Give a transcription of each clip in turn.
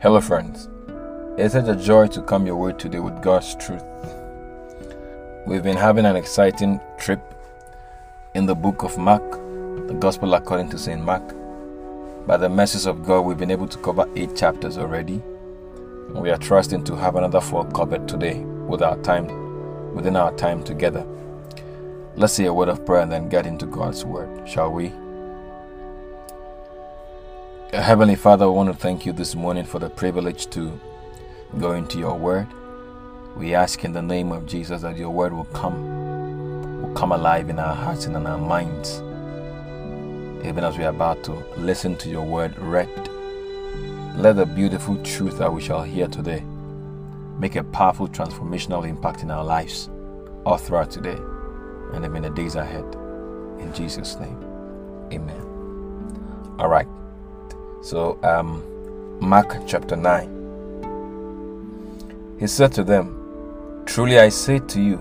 Hello friends, it's such a joy to come your way today with God's truth. We've been having an exciting trip in the book of Mark, the Gospel according to St. Mark. By the mercies of God, we've been able to cover 8 chapters already. We are trusting to have another 4 covered today within our time together. Let's say a word of prayer and then get into God's word, shall we? Heavenly Father, I want to thank you this morning for the privilege to go into your word. We ask in the name of Jesus that your word will come alive in our hearts and in our minds. Even as we are about to listen to your word read, let the beautiful truth that we shall hear today make a powerful transformational impact in our lives all throughout today and even the days ahead. In Jesus' name, amen. All right. So, Mark chapter 9. He said to them, "Truly I say to you,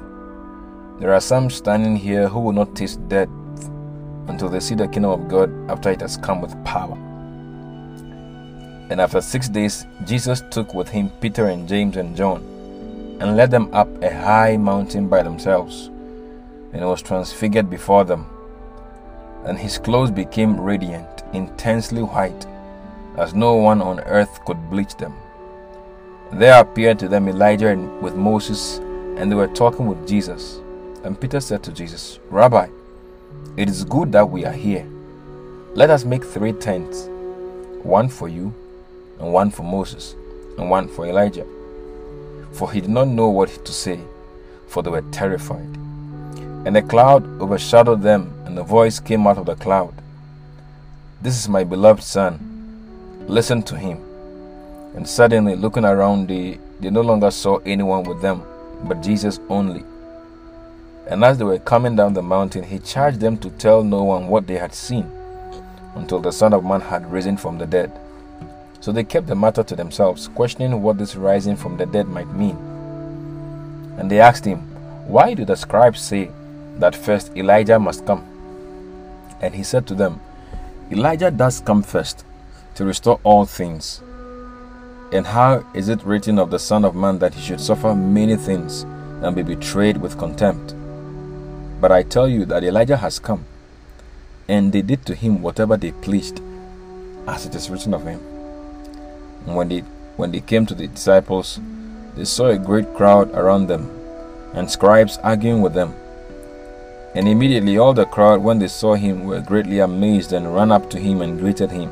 there are some standing here who will not taste death until they see the kingdom of God after it has come with power." And after 6 days, Jesus took with him Peter and James and John and led them up a high mountain by themselves. And was transfigured before them. And his clothes became radiant, intensely white, as no one on earth could bleach them. There appeared to them Elijah with Moses, and they were talking with Jesus. And Peter said to Jesus, "Rabbi, it is good that we are here. Let us make 3 tents, one for you, and one for Moses, and one for Elijah." For he did not know what to say, for they were terrified. And a cloud overshadowed them, and a voice came out of the cloud, "This is my beloved son, listen to him." And suddenly, looking around, they no longer saw anyone with them, but Jesus only. And as they were coming down the mountain, he charged them to tell no one what they had seen, until the Son of Man had risen from the dead. So they kept the matter to themselves, questioning what this rising from the dead might mean. And they asked him, "Why do the scribes say that first Elijah must come?" And he said to them, "Elijah does come first to restore all things. And how is it written of the Son of Man that he should suffer many things and be betrayed with contempt? But I tell you that Elijah has come, and they did to him whatever they pleased, as it is written of him." And when they came to the disciples, they saw a great crowd around them, and scribes arguing with them. And immediately all the crowd, when they saw him, were greatly amazed and ran up to him and greeted him.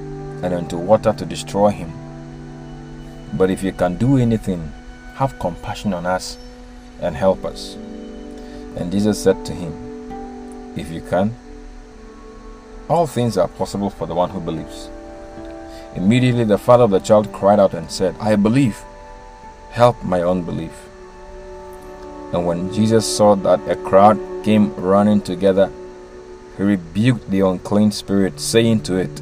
and into water to destroy him. But if you can do anything, have compassion on us and help us." And Jesus said to him, "If you can, all things are possible for the one who believes." Immediately the father of the child cried out and said, "I believe, help my unbelief." And when Jesus saw that a crowd came running together, he rebuked the unclean spirit, saying to it,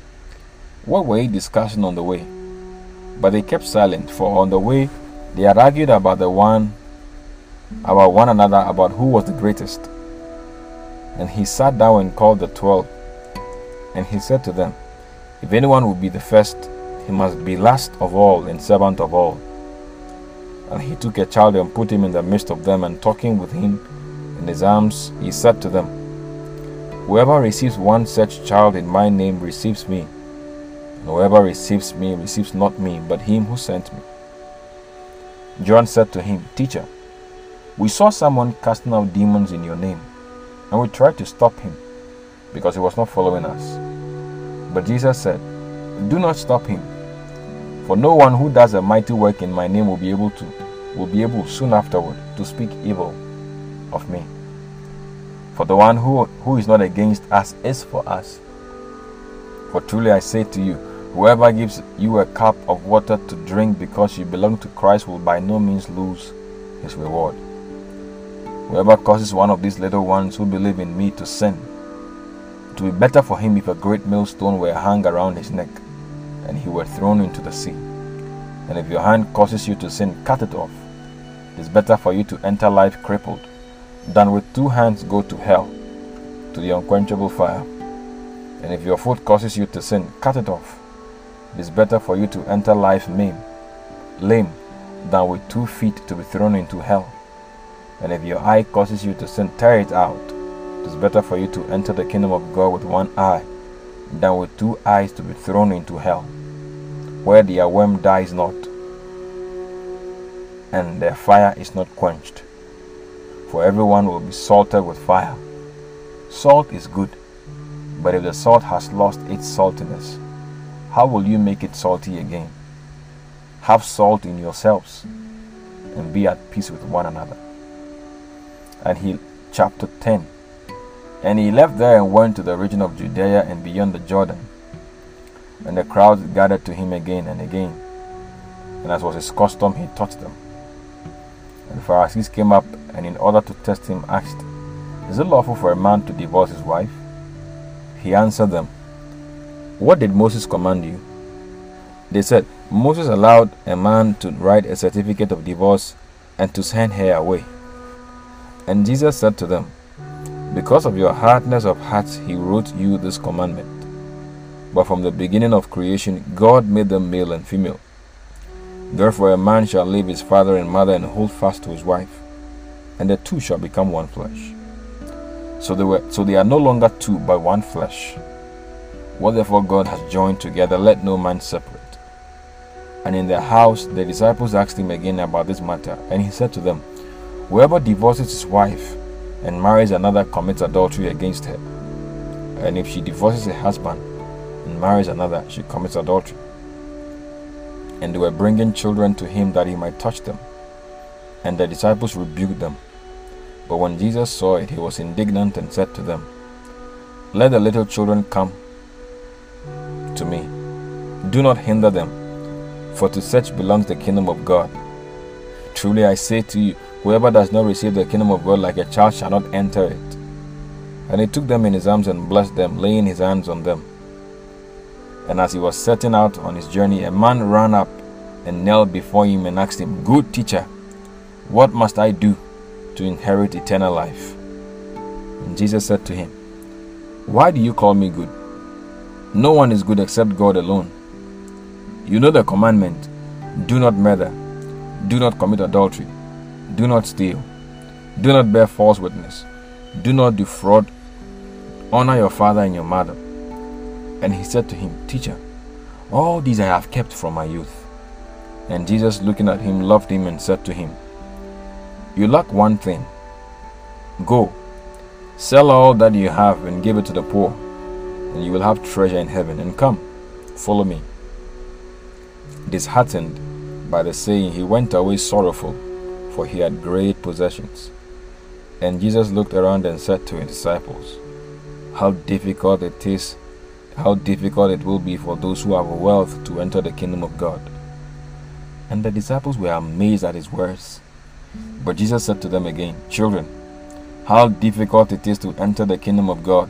What were ye discussing on the way? But they kept silent, for on the way they had argued about one another about who was the greatest. And he sat down and called the 12. And he said to them, If anyone will be the first, he must be last of all and servant of all. And he took a child and put him in the midst of them, and talking with him in his arms, he said to them, Whoever receives one such child in my name receives me, and whoever receives me receives not me, but him who sent me. John said to him, Teacher, we saw someone casting out demons in your name, and we tried to stop him, because he was not following us. But Jesus said, Do not stop him, for no one who does a mighty work in my name will be able soon afterward to speak evil of me. For the one who is not against us is for us. For truly I say to you, whoever gives you a cup of water to drink because you belong to Christ will by no means lose his reward. Whoever causes one of these little ones who believe in me to sin, it would be better for him if a great millstone were hung around his neck, and he were thrown into the sea. And if your hand causes you to sin, cut it off. It is better for you to enter life crippled, than with two hands go to hell, to the unquenchable fire. And if your foot causes you to sin, cut it off. It is better for you to enter life lame, than with 2 feet to be thrown into hell. And if your eye causes you to sin, tear it out. It is better for you to enter the kingdom of God with 1 eye, than with 2 eyes to be thrown into hell, where their worm dies not, and their fire is not quenched. For everyone will be salted with fire. Salt is good, but if the salt has lost its saltiness, how will you make it salty again? Have salt in yourselves, and be at peace with one another. And he, chapter 10. And he left there and went to the region of Judea and beyond the Jordan. And the crowds gathered to him again and again. And as was his custom, he taught them. And the Pharisees came up, and in order to test him, asked, Is it lawful for a man to divorce his wife? He answered them, What did Moses command you? They said, Moses allowed a man to write a certificate of divorce and to send her away. And Jesus said to them, Because of your hardness of hearts, he wrote you this commandment. But from the beginning of creation, God made them male and female. Therefore a man shall leave his father and mother and hold fast to his wife, and the two shall become one flesh. So they are no longer two, but one flesh. What therefore God has joined together, let no man separate. And in their house the disciples asked him again about this matter, and he said to them, Whoever divorces his wife and marries another commits adultery against her. And if she divorces her husband and marries another, she commits adultery. And they were bringing children to him that he might touch them. And the disciples rebuked them. But when Jesus saw it, he was indignant and said to them, Let the little children come to me. Do not hinder them, for to such belongs the kingdom of God. Truly I say to you, whoever does not receive the kingdom of God like a child shall not enter it. And he took them in his arms and blessed them, laying his hands on them. And as he was setting out on his journey, a man ran up and knelt before him and asked him, Good teacher, what must I do to inherit eternal life? And Jesus said to him, Why do you call me good? No one is good except God alone. You know the commandment, Do not murder, do not commit adultery, do not steal, do not bear false witness, do not defraud, honor your father and your mother. And he said to him, Teacher, all these I have kept from my youth. And Jesus, looking at him, loved him and said to him, You lack one thing. Go, sell all that you have and give it to the poor, and you will have treasure in heaven, and come, follow me. Disheartened, by the saying, he went away sorrowful, for he had great possessions. And Jesus looked around and said to his disciples, How difficult it will be for those who have wealth to enter the kingdom of God. And the disciples were amazed at his words. But Jesus said to them again, Children, how difficult it is to enter the kingdom of God.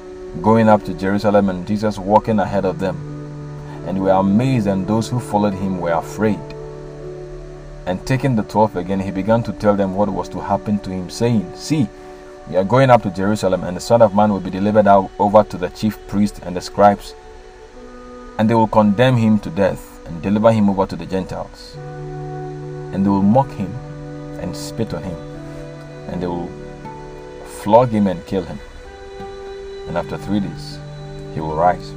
going up to Jerusalem, and Jesus walking ahead of them. And they were amazed, and those who followed him were afraid. And taking the 12 again, he began to tell them what was to happen to him, saying, See, we are going up to Jerusalem, and the Son of Man will be delivered over to the chief priests and the scribes, and they will condemn him to death, and deliver him over to the Gentiles. And they will mock him, and spit on him, and they will flog him and kill him. And after 3 days, he will rise.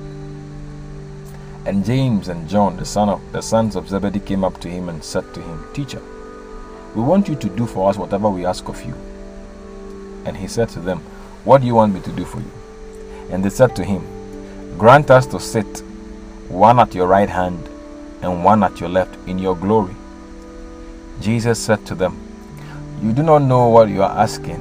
And James and John, the sons of Zebedee, came up to him and said to him, Teacher, we want you to do for us whatever we ask of you. And he said to them, What do you want me to do for you? And they said to him, Grant us to sit, one at your right hand and one at your left, in your glory. Jesus said to them, You do not know what you are asking.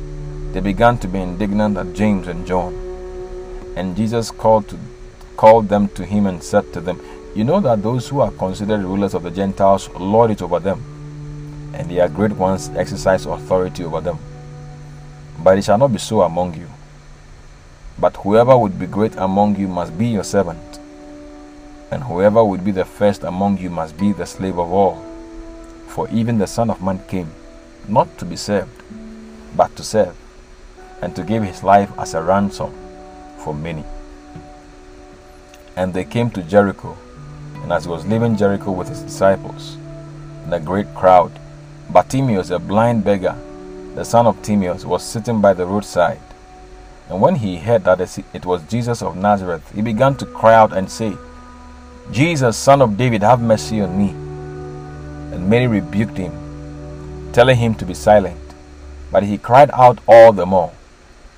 they began to be indignant at James and John. And Jesus called them to him and said to them, You know that those who are considered rulers of the Gentiles lord it over them, and their great ones exercise authority over them. But it shall not be so among you. But whoever would be great among you must be your servant, and whoever would be the first among you must be the slave of all. For even the Son of Man came, not to be served, but to serve, and to give his life as a ransom for many. And they came to Jericho. And as he was leaving Jericho with his disciples and a great crowd, Bartimaeus, a blind beggar, the son of Timaeus, was sitting by the roadside. And when he heard that it was Jesus of Nazareth, he began to cry out and say, Jesus, Son of David, have mercy on me. And many rebuked him, telling him to be silent. But he cried out all the more,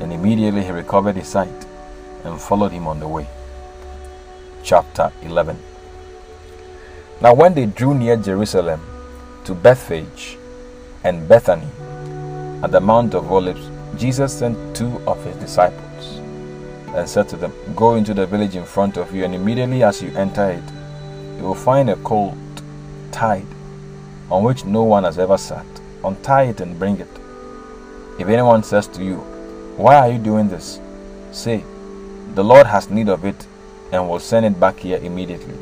And immediately he recovered his sight and followed him on the way. Chapter 11. Now when they drew near Jerusalem to Bethphage and Bethany at the Mount of Olives, Jesus sent two of his disciples and said to them, Go into the village in front of you, and immediately as you enter it, you will find a colt tied on which no one has ever sat. Untie it and bring it. If anyone says to you, Why are you doing this? Say, The Lord has need of it, and will send it back here immediately.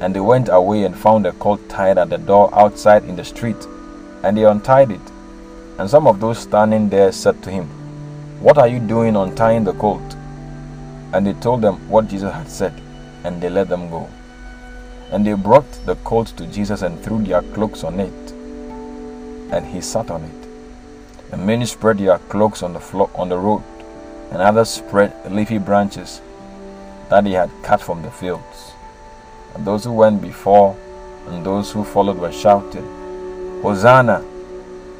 And they went away and found a colt tied at the door outside in the street, and they untied it. And some of those standing there said to him, "What are you doing untying the colt?" And they told them what Jesus had said, and they let them go. And they brought the colt to Jesus and threw their cloaks on it, and he sat on it. And many spread their cloaks on the floor, on the road, and others spread leafy branches that they had cut from the fields. And those who went before and those who followed were shouting, "Hosanna!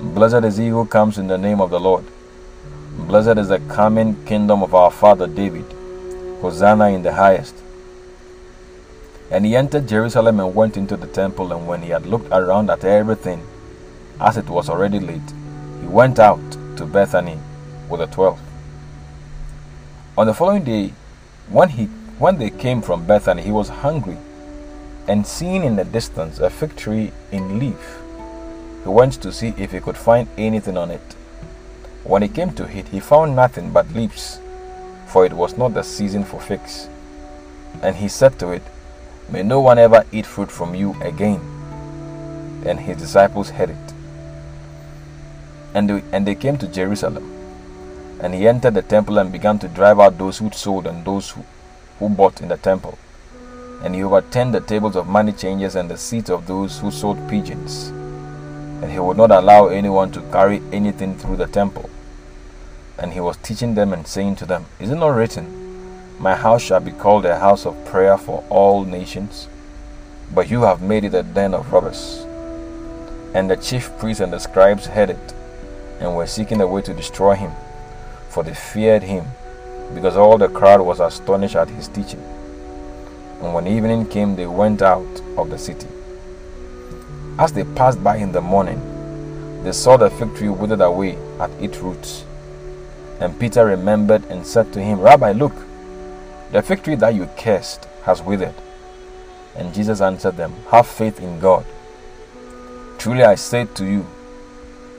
Blessed is he who comes in the name of the Lord. Blessed is the coming kingdom of our father David. Hosanna in the highest." And he entered Jerusalem and went into the temple, and when he had looked around at everything, as it was already late, he went out to Bethany with the 12. On the following day, when they came from Bethany, he was hungry, and seeing in the distance a fig tree in leaf, he went to see if he could find anything on it. When he came to it, he found nothing but leaves, for it was not the season for figs. And he said to it, "May no one ever eat fruit from you again." And his disciples heard it. And they came to Jerusalem. And he entered the temple and began to drive out those who sold and those who bought in the temple. And he overturned the tables of money changers and the seats of those who sold pigeons. And he would not allow anyone to carry anything through the temple. And he was teaching them and saying to them, "Is it not written, 'My house shall be called a house of prayer for all nations'? But you have made it a den of robbers." And the chief priests and the scribes heard it, and were seeking a way to destroy him, for they feared him, because all the crowd was astonished at his teaching. And when evening came, they went out of the city. As they passed by in the morning, they saw the fig tree withered away at its roots. And Peter remembered and said to him, "Rabbi, look, the fig tree that you cursed has withered." And Jesus answered them, "Have faith in God. Truly I say to you,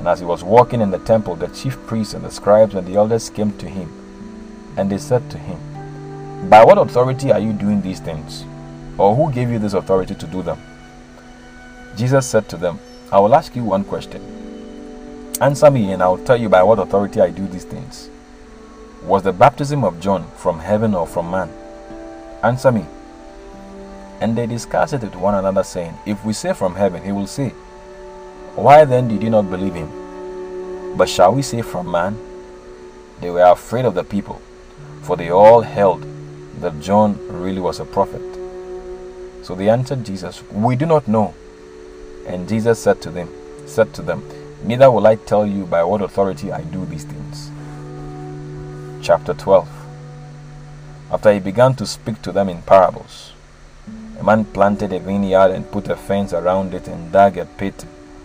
And as he was walking in the temple, the chief priests and the scribes and the elders came to him. And they said to him, "By what authority are you doing these things? Or who gave you this authority to do them?" Jesus said to them, "I will ask you one question. Answer me, and I will tell you by what authority I do these things. Was the baptism of John from heaven or from man? Answer me." And they discussed it with one another, saying, "If we say from heaven, he will say, 'Why then did you not believe him?' But shall we say from man?" They were afraid of the people, for they all held that John really was a prophet. So they answered Jesus, "We do not know." And Jesus said to them, "Neither will I tell you by what authority I do these things." Chapter 12. After he began to speak to them in parables, a man planted a vineyard and put a fence around it and dug a pit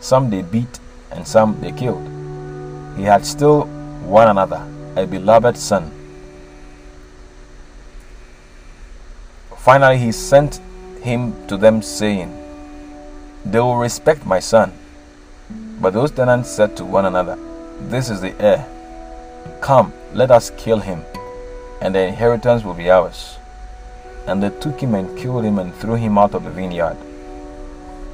some they beat, and some they killed. He had still one another, a beloved son. Finally he sent him to them, saying, "They will respect my son." But those tenants said to one another, "This is the heir. Come, let us kill him, and the inheritance will be ours." And they took him and killed him and threw him out of the vineyard.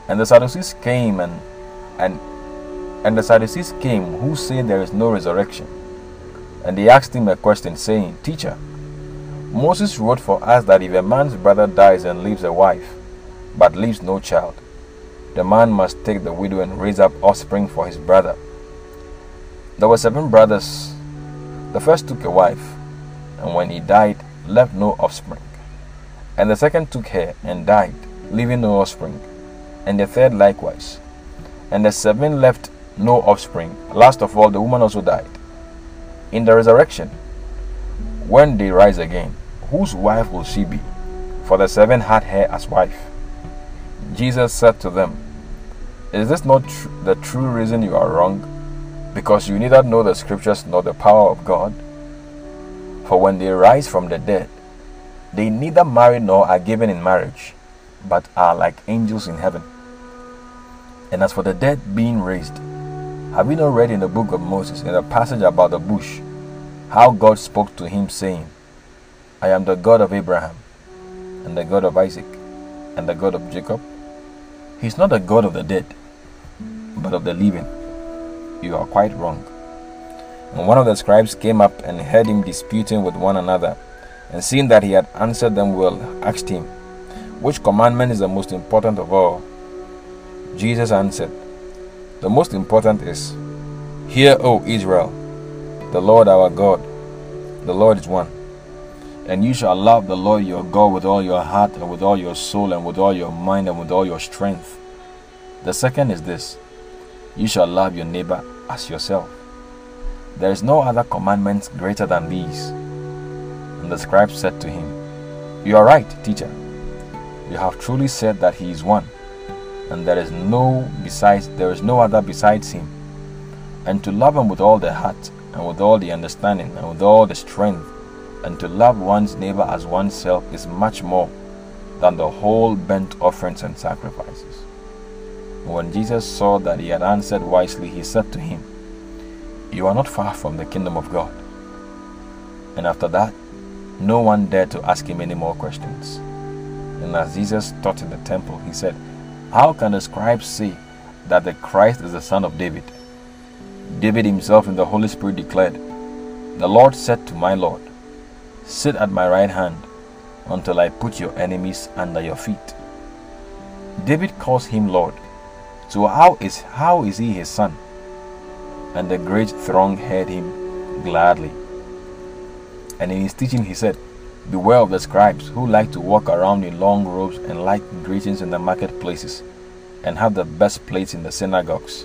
And the Sadducees came, who say there is no resurrection. And they asked him a question, saying, Teacher, Moses wrote for us that if a man's brother dies and leaves a wife, but leaves no child, the man must take the widow and raise up offspring for his brother. There were 7 brothers. The first took a wife, and when he died, left no offspring. And the second took her and died, leaving no offspring, and the third likewise. And the 7 left no offspring. Last of all, the woman also died. In the resurrection, when they rise again, whose wife will she be? For the 7 had her as wife. Jesus said to them, Is this not the true reason you are wrong? Because you neither know the scriptures nor the power of God? For when they rise from the dead, they neither marry nor are given in marriage, but are like angels in heaven. And as for the dead being raised, have we not read in the book of Moses, in the passage about the bush, how God spoke to him, saying, I am the God of Abraham, and the God of Isaac, and the God of Jacob. He is not the God of the dead, but of the living. You are quite wrong. And one of the scribes came up and heard him disputing with one another, and seeing that he had answered them well, asked him, Which commandment is the most important of all? Jesus answered, The most important is, Hear, O Israel, the Lord our God, the Lord is one. And you shall love the Lord your God with all your heart, and with all your soul, and with all your mind, and with all your strength. The second is this, you shall love your neighbor as yourself. There is no other commandment greater than these. And the scribe said to him, You are right, teacher. You have truly said that he is one, and there is no other besides him. And to love him with all the heart, and with all the understanding, and with all the strength, and to love one's neighbor as oneself is much more than the whole burnt offerings and sacrifices. When Jesus saw that he had answered wisely, he said to him, You are not far from the kingdom of God. And after that, no one dared to ask him any more questions. And as Jesus taught in the temple, he said, How can the scribes say that the Christ is the son of David? David himself in the Holy Spirit declared, The Lord said to my Lord, Sit at my right hand until I put your enemies under your feet. David calls him Lord, so how is he his son? And the great throng heard him gladly. And in his teaching he said, Beware of the scribes who like to walk around in long robes and like greetings in the marketplaces, and have the best plates in the synagogues,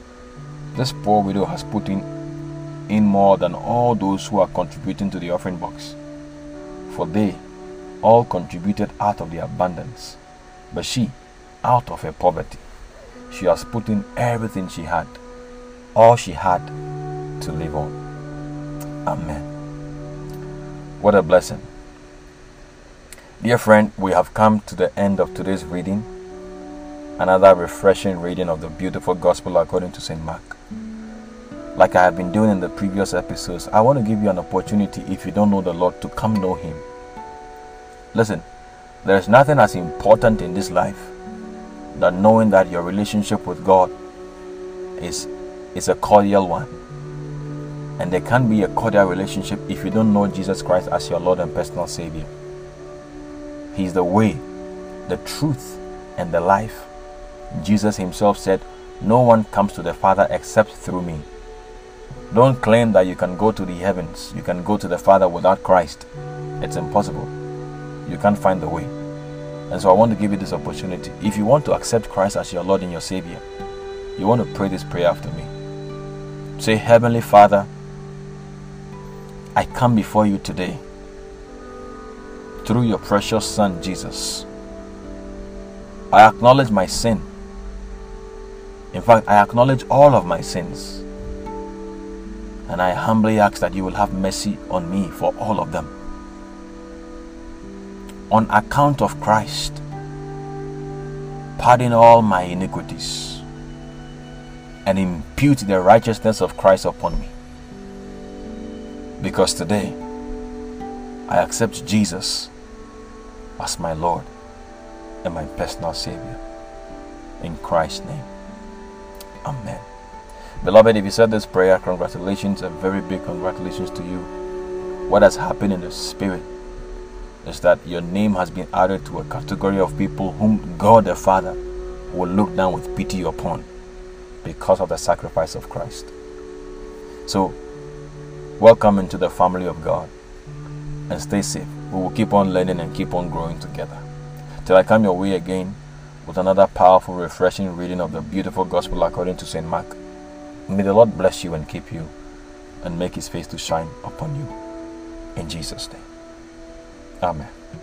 this poor widow has put in more than all those who are contributing to the offering box. For they all contributed out of their abundance, but she, out of her poverty, she has put in everything she had, all she had to live on. Amen. What a blessing. Dear friend, we have come to the end of today's reading. Another refreshing reading of the beautiful gospel according to St. Mark. like I have been doing in the previous episodes, I want to give you an opportunity, if you don't know the Lord, to come know Him. Listen, there is nothing as important in this life than knowing that your relationship with God is a cordial one. And there can't be a cordial relationship if you don't know Jesus Christ as your Lord and personal Savior. He is the way, the truth, and the life. Jesus Himself said, "No one comes to the Father except through me." Don't claim that you can go to the heavens, you can go to the Father without Christ. It's impossible. You can't find the way. And so I want to give you this opportunity. If you want to accept Christ as your Lord and your Savior, you want to pray this prayer after me. Say, "Heavenly Father, I come before you today through your precious Son, Jesus. I acknowledge my sin. In fact, I acknowledge all of my sins. And I humbly ask that you will have mercy on me for all of them. On account of Christ, pardon all my iniquities and impute the righteousness of Christ upon me. Because today, I accept Jesus as my Lord and my personal Savior. In Christ's name. Amen." Beloved, if you said this prayer, congratulations, a very big congratulations to you. What has happened in the Spirit is that your name has been added to a category of people whom God the Father will look down with pity upon because of the sacrifice of Christ. So, welcome into the family of God and stay safe. We will keep on learning and keep on growing together. Till I come your way again with another powerful, refreshing reading of the beautiful Gospel according to St. Mark. May the Lord bless you and keep you and make His face to shine upon you. In Jesus' name. Amen.